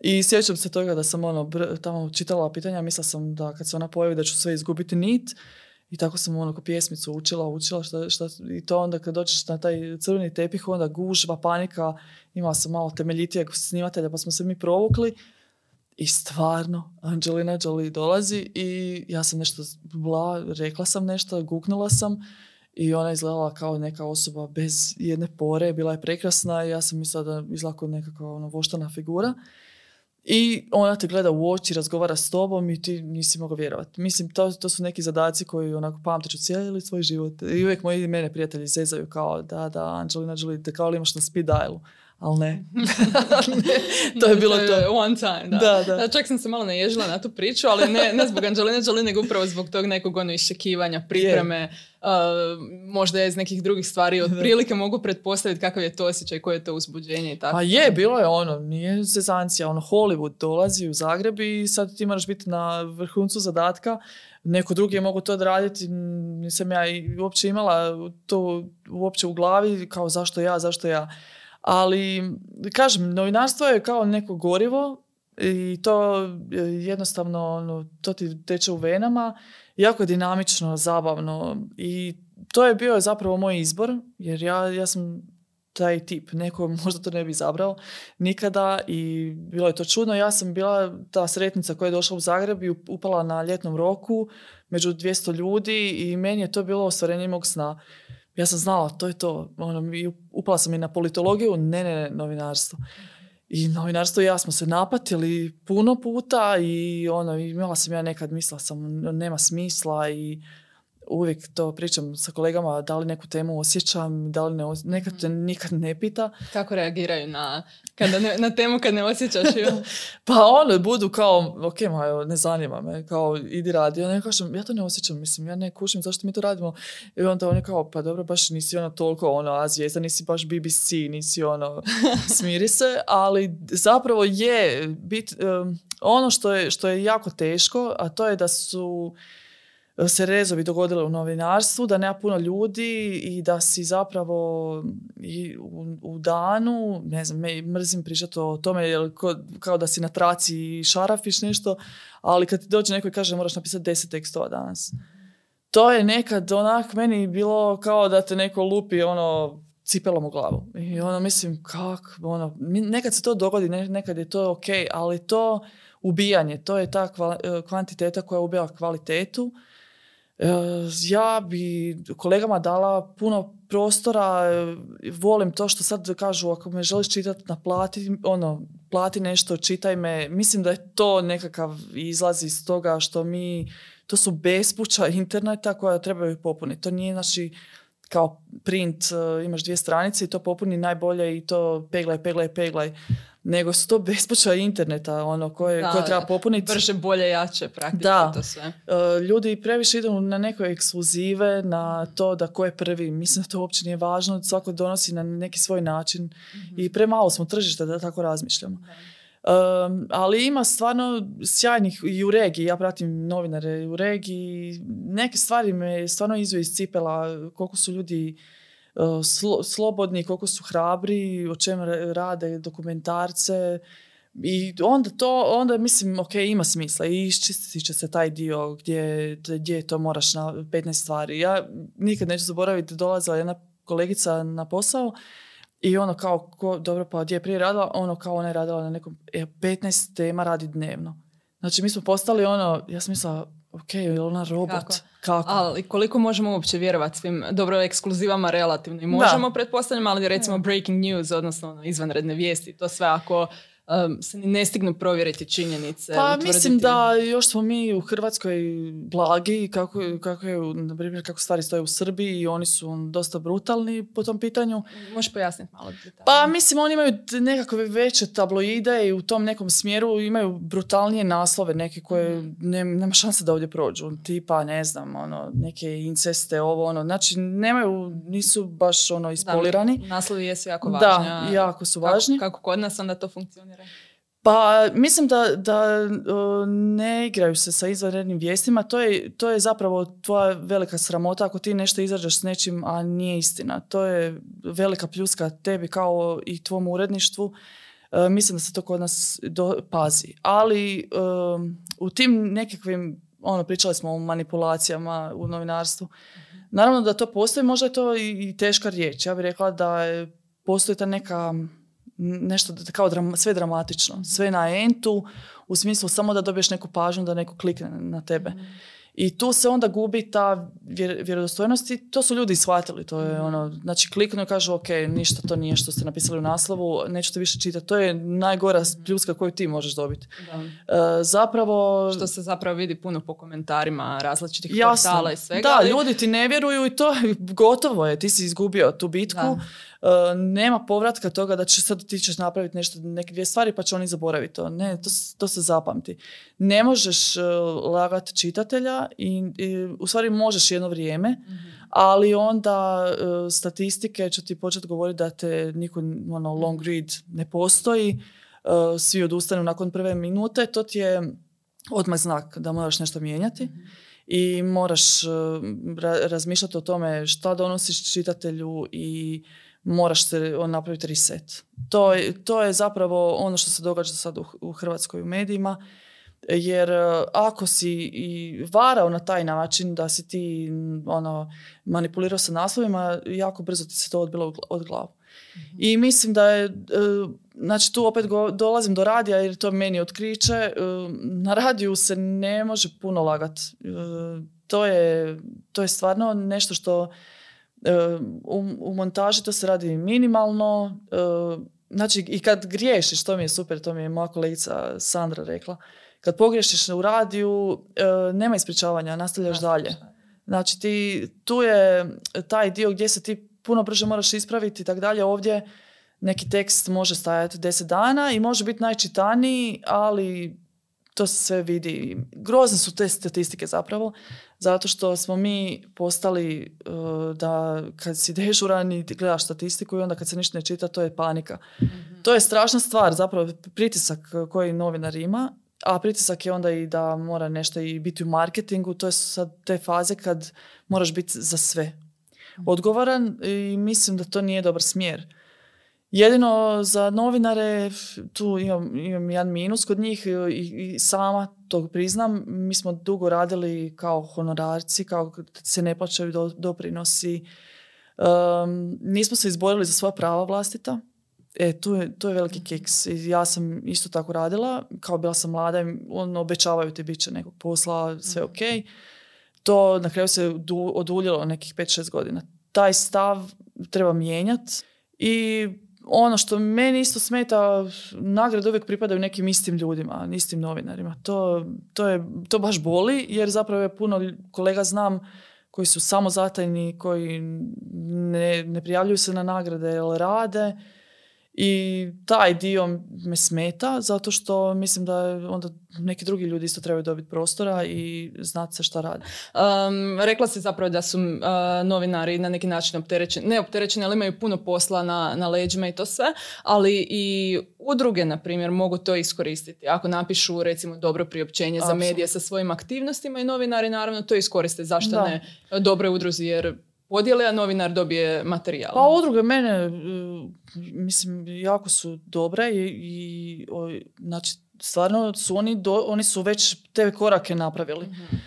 I sjećam se toga da sam ono, br- tamo čitala pitanja, mislila sam da kad se ona pojavi da ću sve izgubiti nit. I tako sam ono, ko pjesmicu učila, učila, šta, šta, i to onda kad dođeš na taj crveni tepih, onda gužva, panika, imala sam malo temeljitijeg snimatelja, pa smo se mi provukli. I stvarno, Angelina Jolie dolazi i ja sam nešto bila, rekla sam nešto, guknula sam i ona izgledala kao neka osoba bez jedne pore, bila je prekrasna i ja sam mislila da izgleda kao nekakva ono, voštana figura. I ona te gleda u oči, razgovara s tobom i ti nisi mogao vjerovati. Mislim, to, to su neki zadaci koji onako pamtiću cijeli svoj život. I uvijek moji mene prijatelji zezaju kao da, da, Angelina Jolie, da kao li imaš na speed dialu. Ali ne. ne. To je bilo to. One time, da. Da, da. Da, čak sam se malo naježila na tu priču, ali ne, ne zbog Angeline Jolie, nego upravo zbog tog nekog ono iščekivanja, pripreme, yeah. uh, možda iz nekih drugih stvari, otprilike mogu pretpostaviti kakav je to osjećaj, koje je to uzbuđenje i tako. A je, bilo je ono, nije sezancija, ono Hollywood dolazi u Zagreb i sad ti moraš biti na vrhuncu zadatka, neko drugi je mogu to odraditi, nisam ja uopće imala to uopće u glavi, kao zašto ja, zašto ja. Ali, kažem, novinarstvo je kao neko gorivo i to jednostavno ono, to ti teče u venama, jako je dinamično, zabavno i to je bio zapravo moj izbor, jer ja, ja sam taj tip, neko možda to ne bi izabrao nikada i bilo je to čudno. Ja sam bila ta sretnica koja je došla u Zagreb i upala na ljetnom roku među dvjesto ljudi i meni je to bilo ostvarenje mog sna. Ja sam znala, to je to. Ono, upala sam i na politologiju, ne, ne, ne, novinarstvo. I novinarstvo i ja smo se napatili puno puta i ono, imala sam ja nekad, mislila sam, nema smisla i uvijek to pričam sa kolegama, da li neku temu osjećam, da li ne osjećam, nekad te nikad ne pita. Kako reagiraju na, kada ne, na temu kad ne osjećaš? Pa ono, budu kao, ok, Majo, ne zanima me, kao, idi radi. Ja ne kažem, ja to ne osjećam, mislim, ja ne kušim, zašto mi to radimo? I onda oni kao, pa dobro, baš nisi ono toliko, ono, a zvijezda, nisi baš B B C, nisi ono, smiri se, ali zapravo je bit, um, ono što je, što je jako teško, a to je da su se rezovi dogodili u novinarstvu, da nema puno ljudi i da si zapravo i u, u danu, ne znam, me mrzim pričati o tome, jer ko, kao da si na traci i šarafiš nešto, ali kad ti dođe neko i kaže moraš napisati deset tekstova danas. To je nekad onak meni bilo kao da te neko lupi ono cipelom u glavu. I ono mislim kak, ono, nekad se to dogodi, nekad je to okej, okay, ali to ubijanje, to je ta kvantiteta koja ubija kvalitetu. Ja bi kolegama dala puno prostora, volim to što sad kažu, ako me želiš čitati, naplati, ono, plati nešto, čitaj me. Mislim da je to nekakav izlaz iz toga što mi, to su bespuća interneta koja trebaju popuniti. To nije znači kao print, imaš dvije stranice i to popuni najbolje i to peglaj, peglaj, peglaj. Nego su to bespuća interneta, ono, koje, da, koje treba popuniti. Brže, bolje, jače, praktično da. To sve. Ljudi previše idu na neke ekskluzive, na to da ko je prvi. Mislim da to uopće nije važno, svako donosi na neki svoj način. Mm-hmm. I premalo smo tržište da tako razmišljamo. Mm-hmm. Um, ali ima stvarno sjajnih i u regiji, ja pratim novinare u regiji, neke stvari me stvarno izveo iz cipela, koliko su ljudi uh, slo- slobodni, koliko su hrabri, o čem rade dokumentarce i onda to, onda mislim ok, ima smisla i iščistit će se taj dio gdje, gdje to moraš na petnaest stvari. Ja nikad neću zaboraviti, dolazila jedna kolegica na posao i ono kao, ko, dobro, pa gdje je prije radila, ono kao ona je radila na nekom petnaest tema radi dnevno. Znači mi smo postali ono, ja sam mislila, ok, je ona robot? Kako? Kako? Ali koliko možemo uopće vjerovati svim dobro ekskluzivama relativno? I možemo, pretpostavljamo, ali recimo breaking news, odnosno ono, izvanredne vijesti, to sve ako um, se ne stignu provjeriti činjenice. Pa utvrditi. Mislim da još smo mi u Hrvatskoj blagi, kako, kako, je, na primjer, kako stvari stoje u Srbiji i oni su dosta brutalni po tom pitanju. Možeš pojasniti malo detalje? Pa mislim, oni imaju nekakve veće tabloide i u tom nekom smjeru imaju brutalnije naslove neke koje mm. ne, nema šanse da ovdje prođu. Tipa, ne znam, ono, neke inceste, ovo, ono. Znači, nemaju, nisu baš ono ispolirani. Da, naslovi jesu jako važni. Da, jako su važni. Kako, kako kod nas onda to funkcionira? Pa mislim da, da ne igraju se sa izvanrednim vijestima. To je, to je zapravo tvoja velika sramota ako ti nešto izrađaš s nečim, a nije istina. To je velika pljuska tebi kao i tvom uredništvu. E, mislim da se to kod nas do, pazi. Ali e, u tim nekakvim, ono, pričali smo o manipulacijama u novinarstvu. Naravno da to postoji, možda je to i teška riječ. Ja bih rekla da postoji ta neka... nešto kao dram, sve dramatično, sve na entu, u smislu samo da dobiješ neku pažnju, da neko klikne na tebe. Mm. I tu se onda gubi ta vjer, vjerodostojnost i to su ljudi shvatili. To je ono, znači kliknu i kažu ok, ništa to nije što ste napisali u naslovu, neću te više čitati. To je najgora pljuska koju ti možeš dobiti. Da. E, zapravo... Što se zapravo vidi puno po komentarima različitih jasno, portala i svega. Da, ali... ljudi ti ne vjeruju i to gotovo je, ti si izgubio tu bitku. Da. Uh, nema povratka toga da će sad ti ćeš napraviti nešto, neke dvije stvari pa će oni zaboraviti to. Ne, to, to se zapamti. Ne možeš uh, lagati čitatelja i, i u stvari možeš jedno vrijeme, mm-hmm. ali onda uh, statistike će ti početi govoriti da te niko, ono, long read ne postoji, uh, svi odustanu nakon prve minute, to ti je odmah znak da moraš nešto mijenjati. Mm-hmm. I moraš uh, ra- razmišljati o tome šta donosiš čitatelju i moraš se napraviti reset. To je, to je zapravo ono što se događa sad u, u Hrvatskoj u medijima, jer ako si i varao na taj način da si ti ono, manipulirao sa naslovima, jako brzo ti se to odbilo od glavu. Mm-hmm. I mislim da je, znači tu opet go, dolazim do radija jer to meni otkriće, na radiju se ne može puno lagati. To je, to je stvarno nešto što U, u montaži to se radi minimalno, znači i kad griješiš, to mi je super, to mi je moja kolegica Sandra rekla, kad pogriješiš u radiju nema ispričavanja, nastavljaš dalje. Znači ti, tu je taj dio gdje se ti puno brže moraš ispraviti i tako dalje. Ovdje neki tekst može stajati deset dana i može biti najčitaniji, ali to se sve vidi. Grozne su te statistike zapravo, zato što smo mi postali uh, da kad si dežuran i gledaš statistiku i onda kad se ništa ne čita, to je panika. Mm-hmm. To je strašna stvar, zapravo pritisak koji novinar ima, a pritisak je onda i da mora nešto i biti u marketingu, to je sad te faze kad moraš biti za sve odgovoran i mislim da to nije dobar smjer. Jedino za novinare, tu imam, imam jedan minus kod njih i, i sama to priznam, mi smo dugo radili kao honorarci, kao se ne plaćaju do, doprinosi. Um, nismo se izborili za svoja prava vlastita. E, tu je, tu je veliki kiks. Ja sam isto tako radila, kao bila sam mlada, ono, obećavaju ti bit će nekog posla, sve ok. To na kraju se du, oduljilo nekih pet šest godina. Taj stav treba mijenjati. I ono što meni isto smeta, nagrade uvijek pripadaju nekim istim ljudima, istim novinarima. To, to, je, to baš boli, jer zapravo je puno kolega znam koji su samozatajni, koji ne, ne prijavljuju se na nagrade, ali rade. I taj dio me smeta, zato što mislim da onda neki drugi ljudi isto trebaju dobiti prostora i znati se šta radi. Um, rekla si zapravo da su uh, novinari na neki način opterećeni, ne opterećeni, ali imaju puno posla na, na leđima i to sve, ali i udruge, na primjer, mogu to iskoristiti. Ako napišu, recimo, dobro priopćenje Absolut. Za medije sa svojim aktivnostima i novinari, naravno, to iskoriste. Zašto da. Ne? Dobroj udruzi, jer podijele, a novinar dobije materijal. Pa udruge mene, mislim, jako su dobre i, i o, znači, stvarno su oni, do, oni su već te korake napravili. Mm-hmm.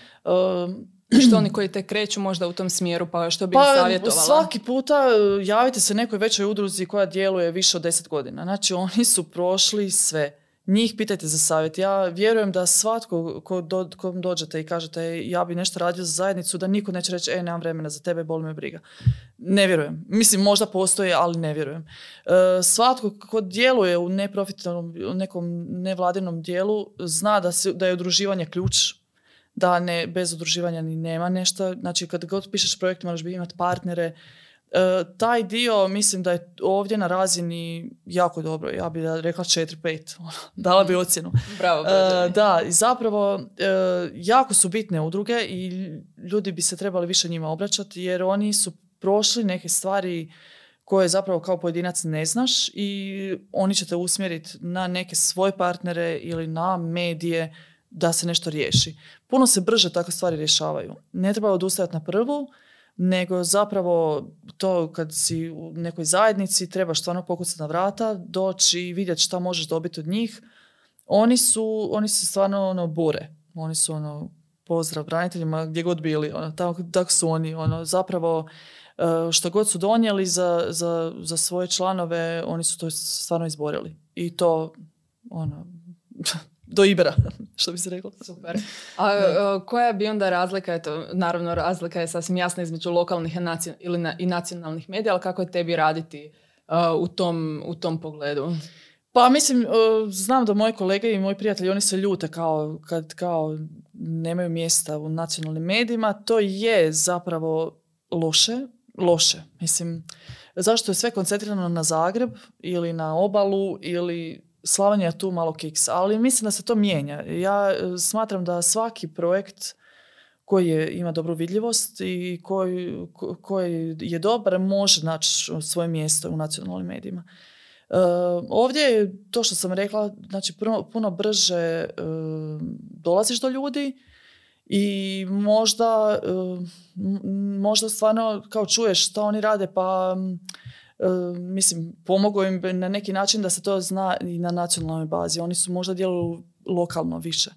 Um, što oni koji te kreću možda u tom smjeru, pa što bi pa, im savjetovala? Svaki puta javite se nekoj većoj udruzi koja djeluje više od deset godina. Znači, oni su prošli sve. Njih pitajte za savjet. Ja vjerujem da svatko ko do, kom dođete i kažete ja bi nešto radio za zajednicu, da niko neće reći e, nemam vremena za tebe, boli me briga. Ne vjerujem. Mislim, možda postoji, ali ne vjerujem. E, svatko ko djeluje u neprofitnom, nekom nevladinom dijelu zna da, si, da je udruživanje ključ, da ne, bez udruživanja ni nema nešto. Znači, kad god pišeš projekt moraš bi imati partnere. E, taj dio mislim da je ovdje na razini jako dobro. Ja bih rekla četiri pet. Dala bi ocjenu. Bravo, bravo. E, da, i zapravo e, jako su bitne udruge i ljudi bi se trebali više njima obraćati jer oni su prošli neke stvari koje zapravo kao pojedinac ne znaš i oni će te usmjeriti na neke svoje partnere ili na medije da se nešto riješi. Puno se brže takve stvari rješavaju. Ne treba odustajati na prvu, nego zapravo to kad si u nekoj zajednici trebaš stvarno pokucati na vrata, doći i vidjeti šta možeš dobiti od njih. Oni su, oni se stvarno ono, bore. Oni su ono, pozdrav braniteljima gdje god bili. Ono, tako, tako su oni. Ono, zapravo što god su donijeli za, za, za svoje članove, oni su to stvarno izborili. I to ono... Do Ibera, što bi se reklo. Super. A, a koja bi onda razlika, eto, naravno razlika je sasvim jasna između lokalnih i, nacion, ili na, i nacionalnih medija, ali kako je tebi raditi a, u, tom, u tom pogledu? Pa mislim, znam da moji kolege i moji prijatelji, oni se ljute kao kad kao nemaju mjesta u nacionalnim medijima. To je zapravo loše. Loše. Mislim, zašto je sve koncentrirano na Zagreb ili na obalu ili... Slavonija tu malo kiks, ali mislim da se to mijenja. Ja smatram da svaki projekt koji je, ima dobru vidljivost i koji, ko, koji je dobar može naći svoje mjesto u nacionalnim medijima. E, ovdje je to što sam rekla, znači puno, puno brže e, dolaziš do ljudi i možda, e, možda stvarno kao čuješ šta oni rade pa... Uh, mislim, pomogao im na neki način da se to zna i na nacionalnoj bazi. Oni su možda djeluju lokalno više.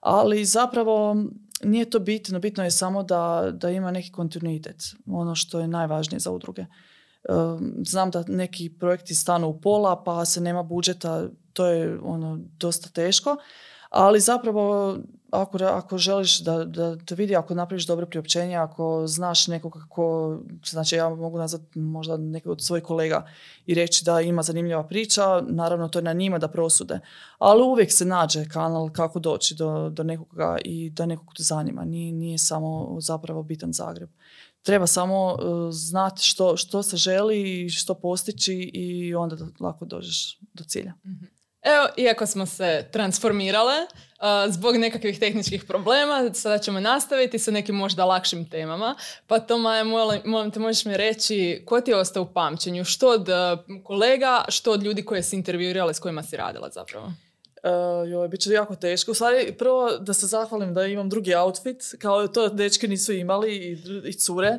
Ali zapravo nije to bitno. Bitno je samo da, da ima neki kontinuitet. Ono što je najvažnije za udruge. Uh, znam da neki projekti stanu u pola pa se nema budžeta. To je ono, dosta teško. Ali zapravo ako, ako želiš da, da te vidi, ako napraviš dobre priopćenja, ako znaš nekoga ko, znači ja mogu nazvati možda nekog od svojih kolega i reći da ima zanimljiva priča, naravno to je na njima da prosude. Ali uvijek se nađe kanal kako doći do, do nekoga i da nekog te zanima. Nije, nije samo zapravo bitan Zagreb. Treba samo uh, znati što, što se želi i što postići i onda da, lako dođeš do cilja. Mm-hmm. Evo, iako smo se transformirale uh, zbog nekakvih tehničkih problema, sada ćemo nastaviti sa nekim možda lakšim temama. Pa to, Maja, molim te, možeš mi reći ko ti je ostao u pamćenju? Što od uh, kolega, što od ljudi koje si intervjuirala i s kojima si radila zapravo? Uh, joj, bit će jako teško. U stvari, prvo da se zahvalim da imam drugi outfit, kao to dečke nisu imali i, i cure.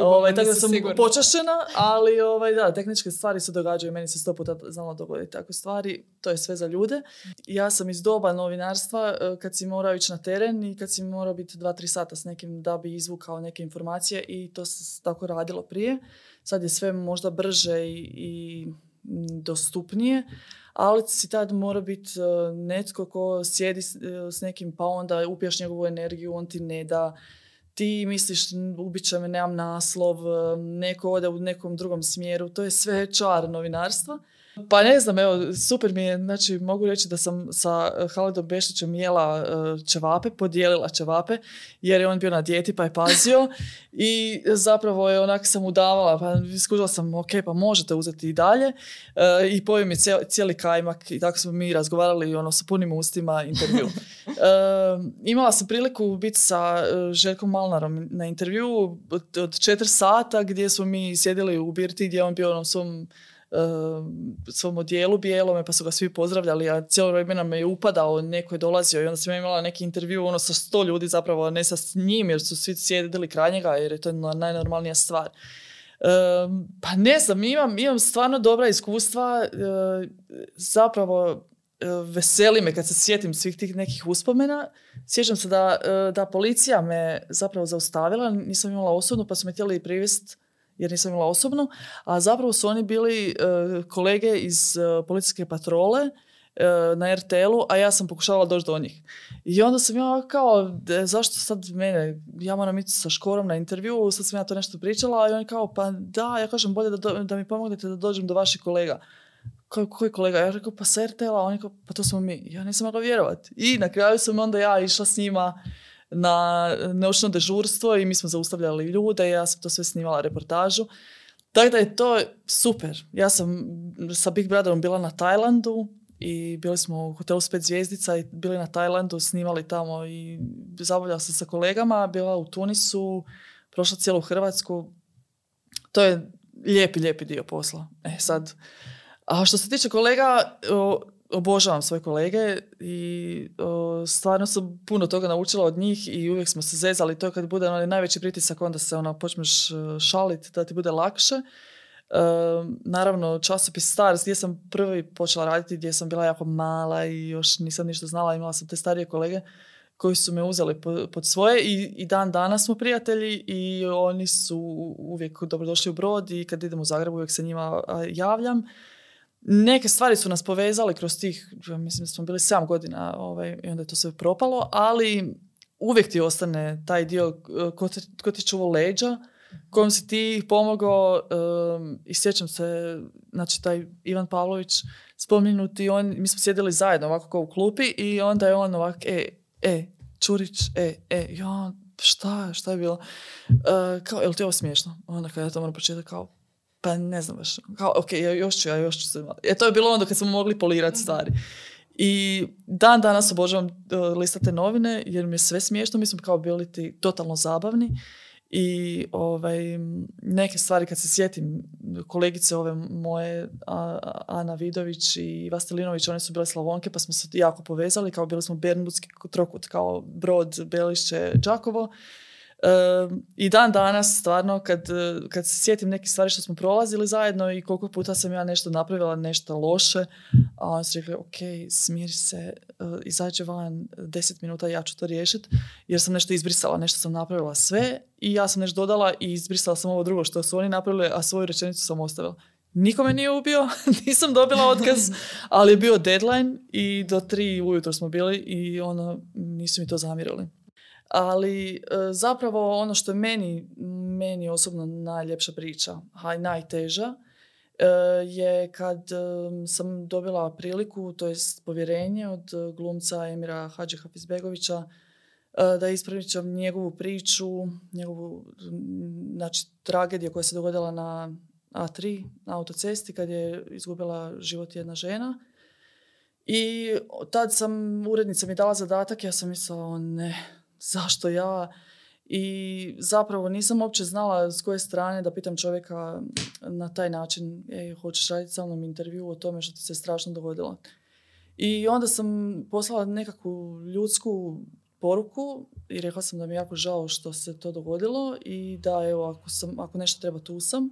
Ovaj, tako da sam sigurni. Počašena, ali ovaj, da, tehničke stvari se događaju. Meni se sto puta znalo dogoditi takve stvari. To je sve za ljude. Ja sam iz doba novinarstva kad si morao ići na teren i kad si morao biti dva, tri sata s nekim da bi izvukao neke informacije i to se tako radilo prije. Sad je sve možda brže i, i dostupnije. Ali si tad mora biti netko ko sjedi s nekim pa onda upijaš njegovu energiju, on ti ne da. Ti misliš ubit će me, nemam naslov, neko ode u nekom drugom smjeru. To je sve čar novinarstva. Pa ne znam, evo, super mi je, znači mogu reći da sam sa Halidom Bešlićem jela čevape, podijelila čevape, jer je on bio na dijeti pa je pazio i zapravo je onak sam udavala, pa skužila sam, ok, pa možete uzeti i dalje i pojio mi cijeli, cijeli kajmak i tako smo mi razgovarali ono sa punim ustima intervju. Imala sam priliku biti sa Željkom Malnarom na intervju od četiri sata gdje smo mi sjedili u birti gdje on bio onom svom Uh, svom odijelu bijelome, pa su ga svi pozdravljali, a cijelo vremena me je upadao, neko je dolazio i onda sam imala neki intervju ono, sa sto ljudi zapravo, ne sa njim, jer su svi sjedili kraj njega, jer je to najnormalnija stvar. Uh, pa ne znam, imam, imam stvarno dobra iskustva, uh, zapravo uh, veseli me kad se sjetim svih tih nekih uspomena. Sjećam se da, uh, da policija me zapravo zaustavila, nisam imala osobnu, pa su me htjeli privesti jer nisam imala osobnu, a zapravo su oni bili uh, kolege iz uh, policijske patrole uh, na R T L-u, a ja sam pokušavala doći do njih. I onda sam ja kao, de, zašto sad mene, ja moram ići sa Škorom na intervju, sad sam ja to nešto pričala, i oni kao, pa da, ja kažem, bolje da, do, da mi pomognete da dođem do vaših kolega. Koji, koji kolega? Ja rekao, pa sa R T L-a, oni kao, pa to smo mi. Ja nisam mogla vjerovati. I na kraju sam onda ja išla s njima na noćno dežurstvo i mi smo zaustavljali ljude, ja sam to sve snimala reportažu. Tako da je to super. Ja sam sa Big Brotherom bila na Tajlandu i bili smo u hotelu s pet zvijezdica i bili na Tajlandu, snimali tamo i zabavljala sam sa kolegama, bila u Tunisu, prošla cijelu Hrvatsku. To je lijepi, lijepi dio posla. E sad, a što se tiče kolega, o, obožavam svoje kolege i o, stvarno sam puno toga naučila od njih i uvijek smo se zezali. To je kad bude onaj najveći pritisak, onda se ona počneš šaliti da ti bude lakše. E, naravno, časopis Stars gdje sam prvi počela raditi, gdje sam bila jako mala i još nisam ništa znala. Imala sam te starije kolege koji su me uzeli pod svoje i, i dan danas smo prijatelji i oni su uvijek dobrodošli u Brod i kad idem u Zagreb uvijek se njima javljam. Neke stvari su nas povezali kroz tih, mislim da smo bili sedam godina ovaj, i onda je to sve propalo, ali uvijek ti ostane taj dio ko ti, ko ti čuvo leđa, kojom si ti pomogao um, i sjećam se, znači taj Ivan Pavlović spomenuti, on, mi smo sjedili zajedno ovako kao u klupi i onda je on ovako, e, e, Ćurić, e, e, ja, šta, šta je bilo? Uh, kao, je li ti ovo smiješno? Onda kada ja to moram početi kao, pa ne znam baš, kao, ok, ja još ću, ja još ću se imati. E, to je bilo onda kad smo mogli polirati stvari. I dan danas obožavam uh, listate novine, jer mi je sve smiješno, mi smo kao bili ti totalno zabavni. I ovaj, neke stvari kad se sjetim, kolegice ove moje, a, Ana Vidović i Vastelinović, one su bile Slavonke, pa smo se jako povezali, kao bili smo Bermudski trokut, kao Brod, Belišće, Đakovo. Uh, i dan danas stvarno kad, kad se sjetim neke stvari što smo prolazili zajedno i koliko puta sam ja nešto napravila, nešto loše, a oni su rekli, ok, smiri se, uh, izađe van deset minuta, ja ću to riješiti, jer sam nešto izbrisala, nešto sam napravila sve i ja sam nešto dodala i izbrisala sam ovo drugo što su oni napravili, a svoju rečenicu sam ostavila. Niko me nije ubio, nisam dobila otkaz, ali je bio deadline i do tri ujutro smo bili i ono, nisu mi to zamirili. Ali zapravo ono što je meni, meni osobno najljepša priča, a i najteža, je kad sam dobila priliku, to jest povjerenje od glumca Emira Hadžihafizbegovića, da ispričam njegovu priču, njegovu, znači, tragediju koja se dogodila na A tri, na autocesti, kad je izgubila život jedna žena. I tad sam, urednica mi dala zadatak, ja sam mislila, ne, zašto ja? I zapravo nisam uopće znala s koje strane da pitam čovjeka na taj način, ej, hoćeš raditi sa mnom intervju o tome što ti se strašno dogodilo. I onda sam poslala nekakvu ljudsku poruku i rekla sam da mi je jako žao što se to dogodilo i da evo, ako, sam, ako nešto treba, tu sam.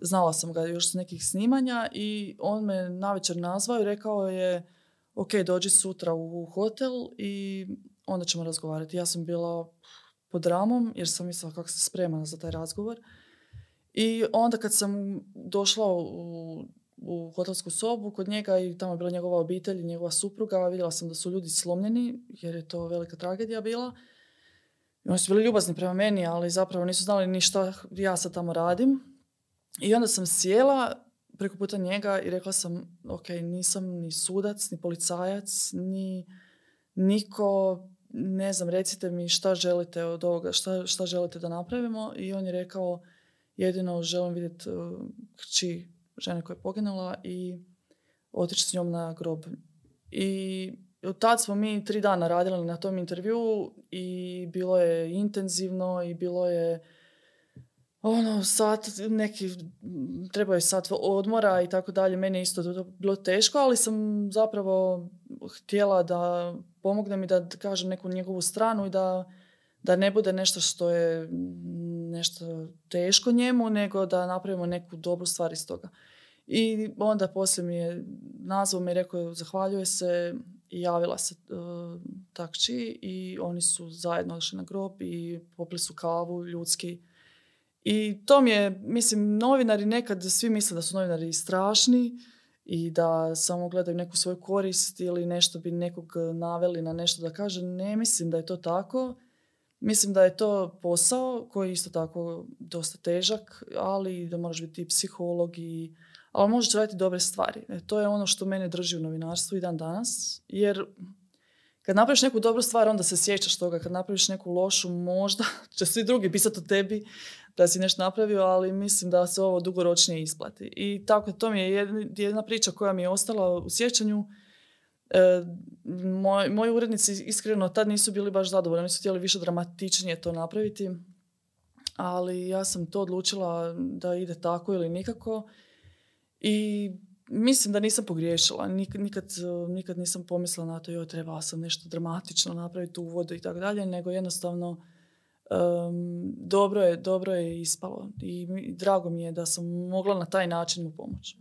Znala sam ga još s nekih snimanja i on me navečer nazvao i rekao je, ok, dođi sutra u hotel i onda ćemo razgovarati. Ja sam bila pod ramom jer sam mislila kako sam spremana za taj razgovor. I onda kad sam došla u, u hotelsku sobu kod njega i tamo je bila njegova obitelj i njegova supruga, vidjela sam da su ljudi slomljeni jer je to velika tragedija bila. I oni su bili ljubazni prema meni, ali zapravo nisu znali ni šta ja sad tamo radim. I onda sam sjela, preko puta njega i rekla sam, ok, nisam ni sudac, ni policajac, ni niko, ne znam, recite mi šta želite od ovoga, šta, šta želite da napravimo. I on je rekao, jedino želim vidjeti kći žene koja je poginula i otići s njom na grob. I od tad smo mi tri dana radili na tom intervjuu i bilo je intenzivno i bilo je ono, sat, neki, trebao je sat odmora i tako dalje. Meni je isto to bilo teško, ali sam zapravo htjela da pomogne mi da kažem neku njegovu stranu i da, da ne bude nešto što je nešto teško njemu, nego da napravimo neku dobru stvar iz toga. I onda poslije mi je nazvao me i rekao, zahvaljuje se, i javila se uh, takči i oni su zajedno došli na grob i popili su kavu ljudski. I to mi je, mislim, novinari nekad svi misle da su novinari strašni i da samo gledaju neku svoju korist ili nešto bi nekog naveli na nešto da kaže. Ne mislim da je to tako. Mislim da je to posao koji je isto tako dosta težak, ali da moraš biti i psiholog i... ali možeš raditi dobre stvari. E, to je ono što mene drži u novinarstvu i dan danas. Jer kad napraviš neku dobru stvar, onda se sjećaš toga. Kad napraviš neku lošu, možda će svi drugi pisati o tebi da si nešto napravio, ali mislim da se ovo dugoročnije isplati. I tako, to mi je jedna priča koja mi je ostala u sjećanju. E, moj, moji urednici iskreno tad nisu bili baš zadovoljni. Oni su htjeli više dramatičnije to napraviti. Ali ja sam to odlučila da ide tako ili nikako. I mislim da nisam pogriješila. Nikad, nikad nisam pomislila na to, joj, trebala sam nešto dramatično napraviti, uvodu i tako dalje, nego jednostavno um, dobro je, dobro je ispalo. I drago mi je da sam mogla na taj način mu pomoći.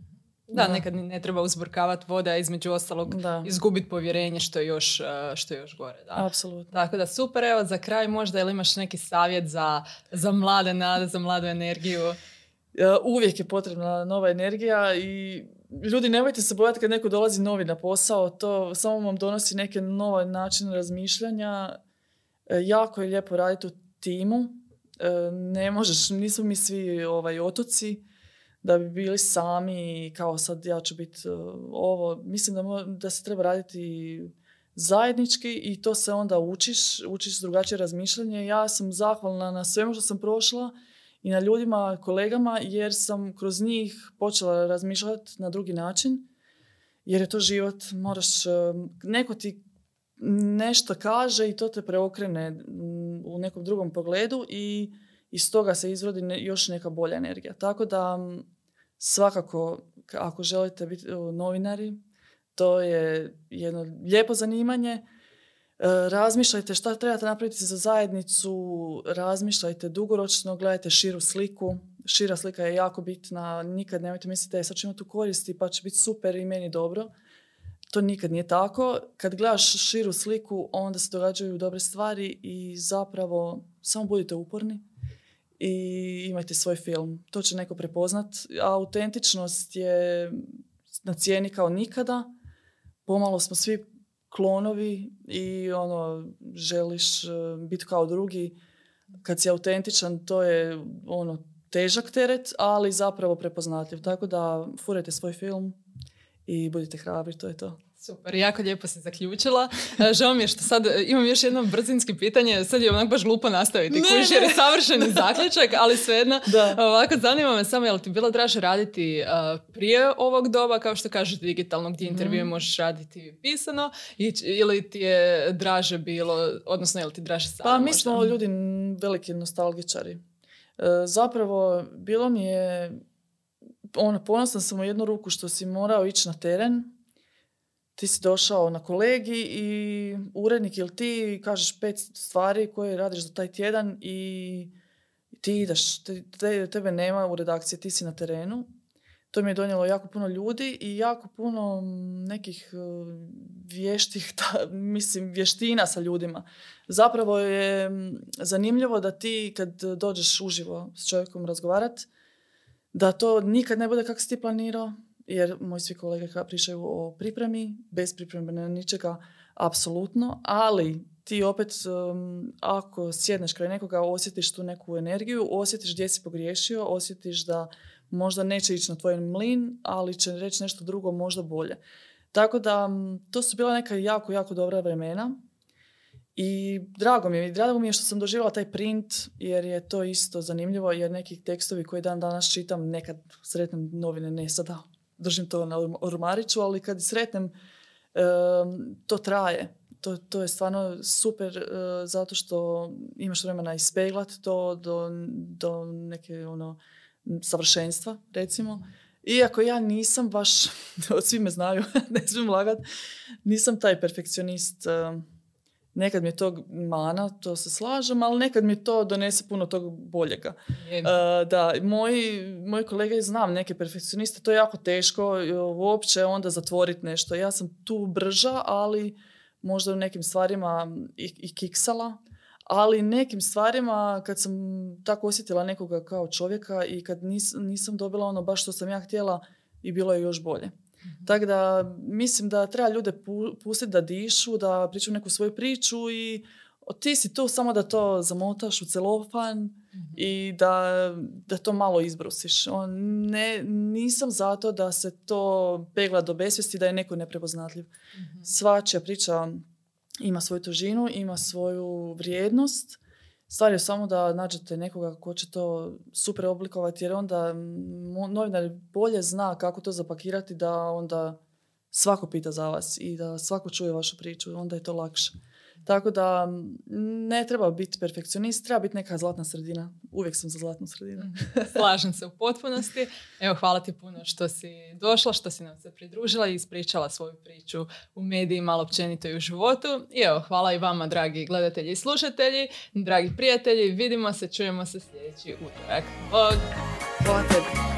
Da, da. Nekad ne treba uzburkavati voda, između ostalog izgubiti povjerenje, što je još, što je još gore. Da. Apsolutno. Tako da super, evo za kraj možda ili imaš neki savjet za, za mlade nade, za mladu energiju? Uvijek je potrebna nova energija i ljudi, nemojte se bojati kad neko dolazi novi na posao, to samo vam donosi neke nove načine razmišljanja. E, jako je lijepo raditi u timu, e, ne možeš, nismo mi svi ovaj, otoci da bi bili sami kao sad ja ću biti ovo. Mislim da, mo- da se treba raditi zajednički i to se onda učiš, učiš drugačije razmišljanje. Ja sam zahvalna na svemu što sam prošla i na ljudima, kolegama, jer sam kroz njih počela razmišljati na drugi način. Jer je to život, moraš, neko ti nešto kaže i to te preokrene u nekom drugom pogledu i iz toga se izrodi još neka bolja energija. Tako da svakako, ako želite biti novinari, to je jedno lijepo zanimanje. Razmišljajte šta trebate napraviti za zajednicu, razmišljajte dugoročno, gledajte širu sliku. Šira slika je jako bitna, nikad nemojte misliti, sad ću imati koristi pa će biti super i meni dobro. To nikad nije tako. Kad gledaš širu sliku, onda se događaju dobre stvari i zapravo samo budite uporni i imajte svoj film. To će neko prepoznat. Autentičnost je na cijeni kao nikada. Pomalo smo svi klonovi i ono, želiš biti kao drugi. Kad si autentičan, to je ono, težak teret, ali zapravo prepoznatljiv. Tako da furajte svoj film i budite hrabri, to je to. Super, jako lijepo si zaključila. Žao mi je što sad imam još jedno brzinski pitanje. Sad je onak baš glupo nastaviti kužiš jer je savršeni zaključak, ali svejedno. Ovako, zanima me samo, je li ti bilo draže raditi uh, prije ovog doba, kao što kažeš digitalno, gdje intervjue mm. možeš raditi pisano, i, ili ti je draže bilo, odnosno je li ti draže samo? Pa mi smo ljudi veliki nostalgičari. Uh, zapravo, bilo mi je, ono, ponosna sam u jednu ruku što si morao ići na teren. Ti si došao na kolegij i urednik ili ti kažeš pet stvari koje radiš za taj tjedan i ti ideš, te, tebe nema u redakciji, ti si na terenu. To mi je donijelo jako puno ljudi i jako puno nekih vještih, ta, mislim, vještina sa ljudima. Zapravo je zanimljivo da ti kad dođeš uživo s čovjekom razgovarati, da to nikad ne bude kako si ti planirao. Jer moji svi kolege pričaju o pripremi, bez pripreme ničega, apsolutno, ali ti opet um, ako sjedneš kraj nekoga, osjetiš tu neku energiju, osjetiš gdje si pogriješio, osjetiš da možda neće ići na tvoj mlin, ali će reći nešto drugo, možda bolje. Tako da to su bila neka jako, jako dobra vremena i drago mi je, drago mi je što sam doživjela taj print, jer je to isto zanimljivo, jer neki tekstovi koje dan danas čitam, nekad sretnem novine, ne sada držim to na ormariću, ali kad sretnem, to traje. To, to je stvarno super uh, zato što imaš vremena ispeglat to do, do neke ono, savršenstva, recimo. Iako ja nisam baš, svi me znaju, ne smijem lagat, nisam taj perfekcionist. Uh, nekad mi je to mana, to se slažem, ali nekad mi to donese puno tog boljega. Uh, da, moji, moji kolege znam neke perfekcioniste, to je jako teško uopće onda zatvoriti nešto. Ja sam tu brža, ali možda u nekim stvarima i, i kiksala, ali nekim stvarima kad sam tako osjetila nekoga kao čovjeka i kad nis, nisam dobila ono baš što sam ja htjela i bilo je još bolje. Mm-hmm. Tako da mislim da treba ljude pu, pustiti da dišu, da priču neku svoju priču i ti si tu samo da to zamotaš u celofan mm-hmm. i da, da to malo izbrusiš. On, ne, nisam zato da se to pegla do besvijesti, da je neko neprepoznatljiv. Mm-hmm. Svačija priča ima svoju težinu, ima svoju vrijednost. Stvar je samo da nađete nekoga ko će to super oblikovati, jer onda novinar bolje zna kako to zapakirati, da onda svako pita za vas i da svako čuje vašu priču, onda je to lakše. Tako da ne treba biti perfekcionist, treba biti neka zlatna sredina. Uvijek sam za zlatnu sredinu. Slažem se u potpunosti. Evo, hvala ti puno što si došla, što si nam se pridružila i ispričala svoju priču u medijima, ali općenito i u životu. I evo, hvala i vama, dragi gledatelji i slušatelji, dragi prijatelji. Vidimo se, čujemo se sljedeći utorak. Bog! Hvala tebi.